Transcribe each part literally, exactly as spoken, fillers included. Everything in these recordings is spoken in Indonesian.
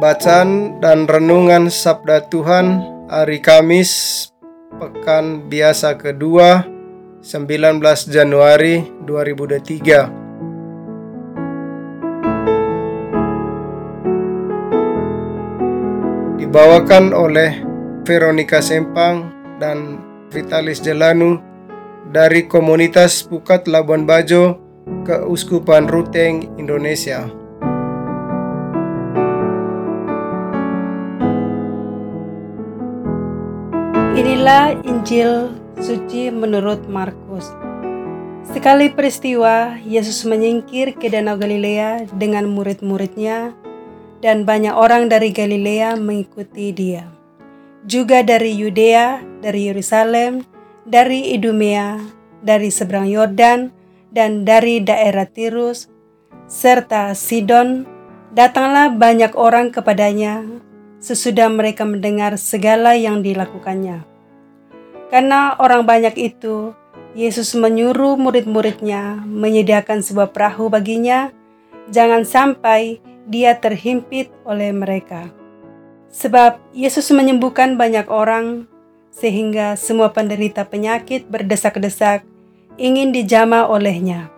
Bacaan dan renungan Sabda Tuhan hari Kamis, Pekan Biasa Kedua, sembilan belas Januari dua ribu dua puluh tiga. Dibawakan oleh Veronika Sempang dan Vitalis Jelanu dari Komunitas Pukat Labuan Bajo, Keuskupan Ruteng, Indonesia. Inilah Injil Suci menurut Markus. Sekali peristiwa, Yesus menyingkir ke Danau Galilea dengan murid-muridnya, dan banyak orang dari Galilea mengikuti dia. Juga dari Yudea, dari Yerusalem, dari Idumea, dari seberang Yordan, dan dari daerah Tirus, serta Sidon, datanglah banyak orang kepadanya, sesudah mereka mendengar segala yang dilakukannya. Karena orang banyak itu, Yesus menyuruh murid-muridnya menyediakan sebuah perahu baginya, jangan sampai dia terhimpit oleh mereka. Sebab Yesus menyembuhkan banyak orang, sehingga semua penderita penyakit berdesak-desak ingin dijamah olehnya.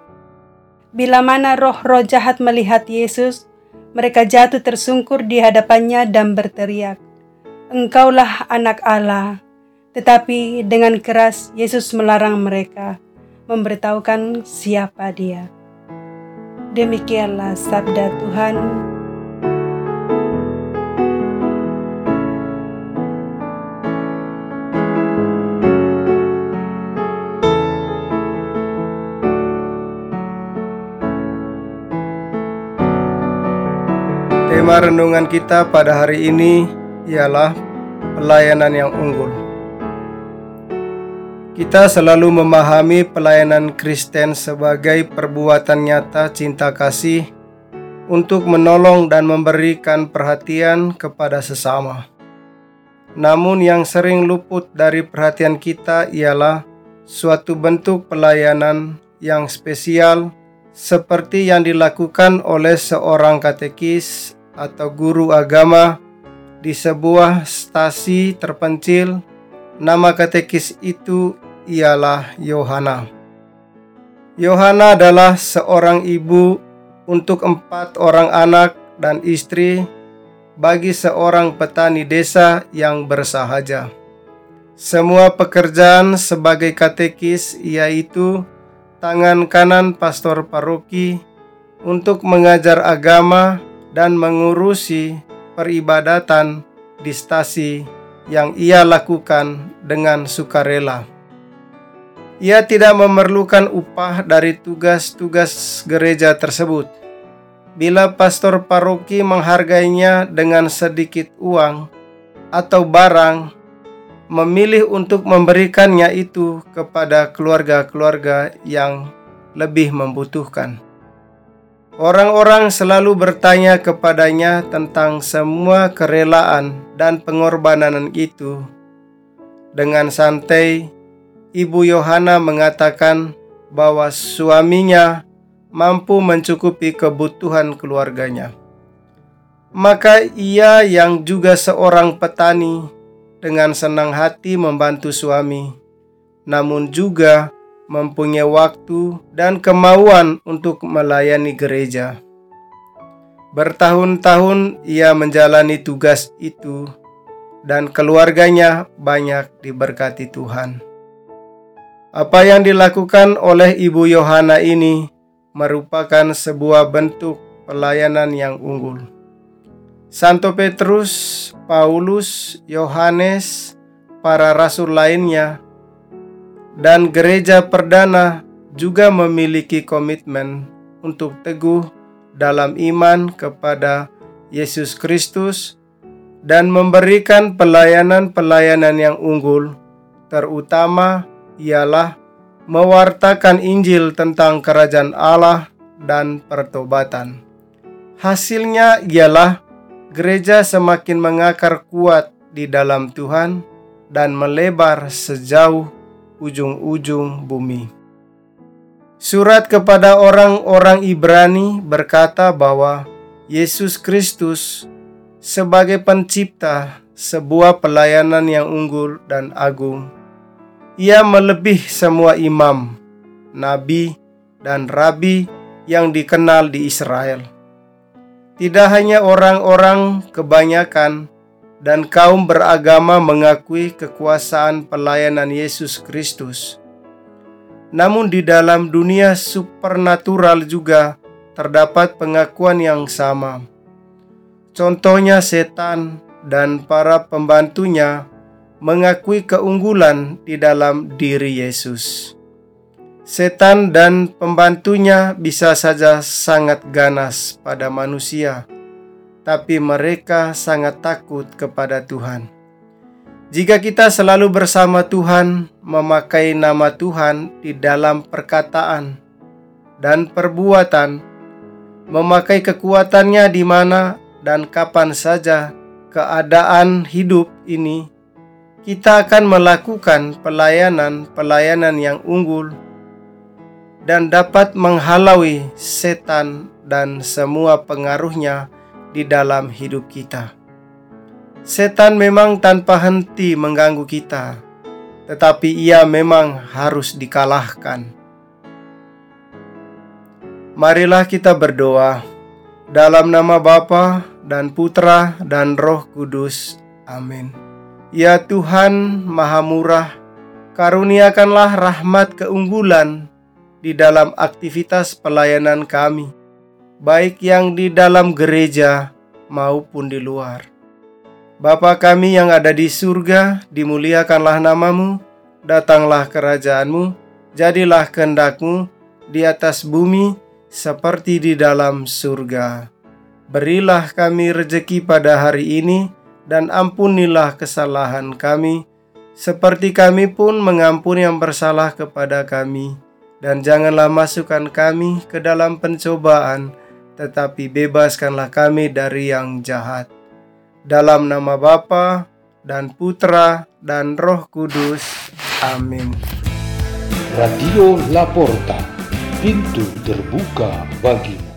Bila mana roh-roh jahat melihat Yesus, mereka jatuh tersungkur di hadapannya dan berteriak, "Engkaulah anak Allah." Tetapi dengan keras Yesus melarang mereka, memberitahukan siapa dia. Demikianlah sabda Tuhan. Tema renungan kita pada hari ini ialah pelayanan yang unggul. Kita selalu memahami pelayanan Kristen sebagai perbuatan nyata cinta kasih untuk menolong dan memberikan perhatian kepada sesama. Namun yang sering luput dari perhatian kita ialah suatu bentuk pelayanan yang spesial seperti yang dilakukan oleh seorang katekis atau guru agama di sebuah stasi terpencil. Nama katekis itu ialah Yohana. Yohana adalah seorang ibu untuk empat orang anak dan istri bagi seorang petani desa yang bersahaja. Semua pekerjaan sebagai katekis yaitu tangan kanan Pastor Paroki untuk mengajar agama dan mengurusi peribadatan di stasi yang ia lakukan dengan sukarela. Ia tidak memerlukan upah dari tugas-tugas gereja tersebut. Bila Pastor Paroki menghargainya dengan sedikit uang atau barang, memilih untuk memberikannya itu kepada keluarga-keluarga yang lebih membutuhkan. Orang-orang selalu bertanya kepadanya tentang semua kerelaan dan pengorbanan itu. Dengan santai, Ibu Yohana mengatakan bahwa suaminya mampu mencukupi kebutuhan keluarganya. Maka ia yang juga seorang petani dengan senang hati membantu suami, namun juga mempunyai waktu dan kemauan untuk melayani gereja. Bertahun-tahun ia menjalani tugas itu dan keluarganya banyak diberkati Tuhan. Apa yang dilakukan oleh Ibu Yohana ini merupakan sebuah bentuk pelayanan yang unggul. Santo Petrus, Paulus, Yohanes, para rasul lainnya dan gereja perdana juga memiliki komitmen untuk teguh dalam iman kepada Yesus Kristus dan memberikan pelayanan-pelayanan yang unggul, terutama ialah mewartakan Injil tentang kerajaan Allah dan pertobatan. Hasilnya ialah gereja semakin mengakar kuat di dalam Tuhan dan melebar sejauh ujung-ujung bumi. Surat kepada orang-orang Ibrani berkata bahwa Yesus Kristus sebagai pencipta sebuah pelayanan yang unggul dan agung. Ia melebih semua imam, nabi, dan rabi yang dikenal di Israel. Tidak hanya orang-orang kebanyakan dan kaum beragama mengakui kekuasaan pelayanan Yesus Kristus, namun di dalam dunia supernatural juga terdapat pengakuan yang sama. Contohnya setan dan para pembantunya mengakui keunggulan di dalam diri Yesus. Setan dan pembantunya bisa saja sangat ganas pada manusia, tapi mereka sangat takut kepada Tuhan. Jika kita selalu bersama Tuhan, memakai nama Tuhan di dalam perkataan dan perbuatan, memakai kekuatannya di mana dan kapan saja keadaan hidup ini, kita akan melakukan pelayanan-pelayanan yang unggul dan dapat menghalaui setan dan semua pengaruhnya di dalam hidup kita. Setan memang tanpa henti mengganggu kita, tetapi ia memang harus dikalahkan. Marilah kita berdoa dalam nama Bapa dan Putra dan Roh Kudus. Amin. Ya Tuhan Maha Murah, karuniakanlah rahmat keunggulan di dalam aktivitas pelayanan kami, baik yang di dalam gereja maupun di luar. Bapa kami yang ada di surga, dimuliakanlah nama-Mu, datanglah kerajaan-Mu, jadilah kehendak-Mu di atas bumi seperti di dalam surga. Berilah kami rejeki pada hari ini, dan ampunilah kesalahan kami, seperti kami pun mengampuni yang bersalah kepada kami. Dan janganlah masukkan kami ke dalam pencobaan, tetapi bebaskanlah kami dari yang jahat. Dalam nama Bapa dan Putra dan Roh Kudus. Amin. Radio Laporta, pintu terbuka bagimu.